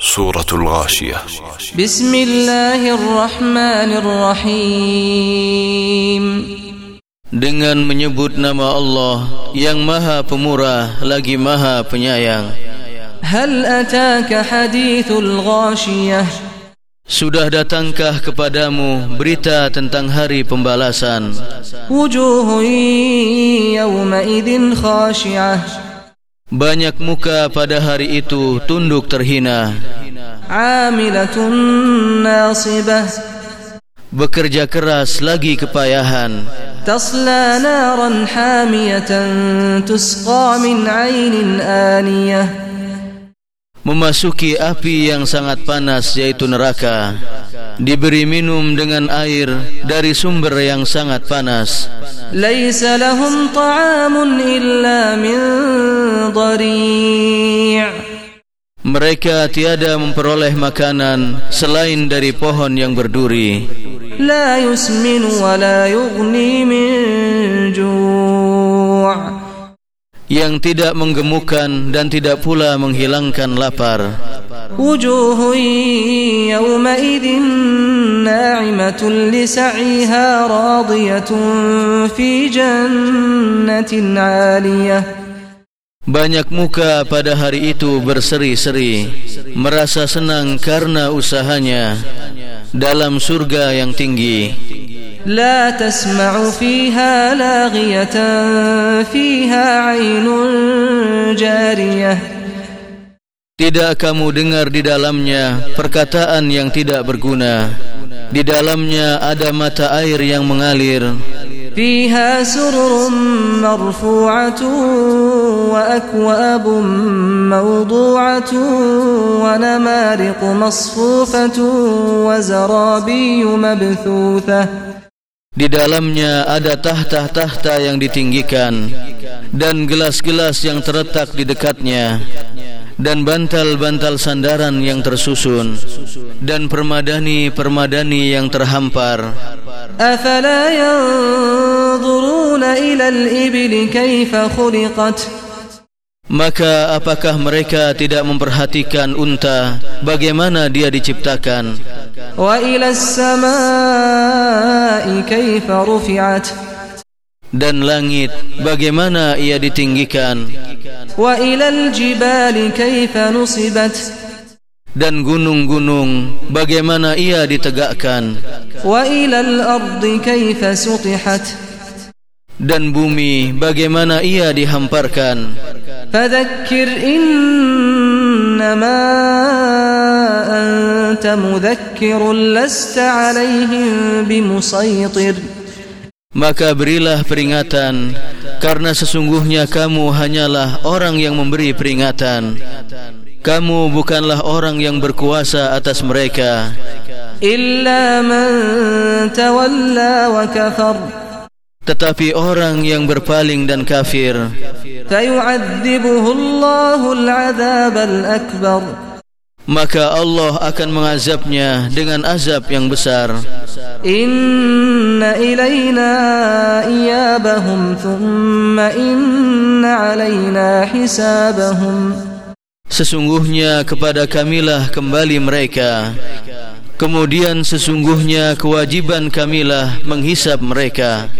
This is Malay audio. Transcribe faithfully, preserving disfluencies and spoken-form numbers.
سورة الغاشية. بسم الله الرحمن الرحيم. Dengan menyebut nama Allah yang Maha Pemurah lagi Maha Penyayang. Hal ataka hadithul ghashiyah. Sudah datangkah kepadamu berita tentang hari pembalasan? Wujuhun yawma idzin khashi'ah. Banyak muka pada hari itu tunduk terhina. Amilatun nasibah. Bekerja keras lagi kepayahan. Tasla naran hamiyatan tusqa min ainin aniyah. Memasuki api yang sangat panas yaitu neraka. Diberi minum dengan air dari sumber yang sangat panas. Laisa lahum ta'amun illa min dhari'. Mereka tiada memperoleh makanan selain dari pohon yang berduri. La yusminu wa la yughni min ju'. Yang tidak menggemukkan dan tidak pula menghilangkan lapar. Wujuhun yawma idzin na'imatun li sa'iha radiyatun fi jannatin 'aliyah. Banyak muka pada hari itu berseri-seri, merasa senang karena usahanya dalam surga yang tinggi. La tasma'u fiha laghiyatan fiha 'ainun jariyah. Tidak kamu dengar di dalamnya perkataan yang tidak berguna. Di dalamnya ada mata air yang mengalir. Fiha sururun marfu'atun wa akwabun mawdu'atun wa namariqu masfufatun wa zarabiyyu mabthuthah. Di dalamnya ada tahta-tahta yang ditinggikan dan gelas-gelas yang terletak di dekatnya dan bantal-bantal sandaran yang tersusun dan permadani-permadani yang terhampar. Afala yanzuruna ila al-ibli kaifa khuliqat. Maka apakah mereka tidak memperhatikan unta bagaimana dia diciptakan? Wa ila as-samaa'i kaifa rufi'at. Dan langit bagaimana ia ditinggikan? Wa ila al-jibali kaifa nusibat. Dan gunung-gunung bagaimana ia ditegakkan? Wa ila al-ardi kaifa sutihat. Dan bumi bagaimana ia dihamparkan. Fadzakir innama anta mudzakkirun lasta 'alaihim bimusaytir. Maka berilah peringatan karena sesungguhnya kamu hanyalah orang yang memberi peringatan. Kamu bukanlah orang yang berkuasa atas mereka. Illa man tawalla wa kafar. Tetapi orang yang berpaling dan kafir, maka Allah akan mengazabnya dengan azab yang besar. Inna ilaina iyabahum thumma inna alaina hisabahum. Sesungguhnya kepada kamilah kembali mereka, kemudian sesungguhnya kewajiban kamilah menghisap mereka.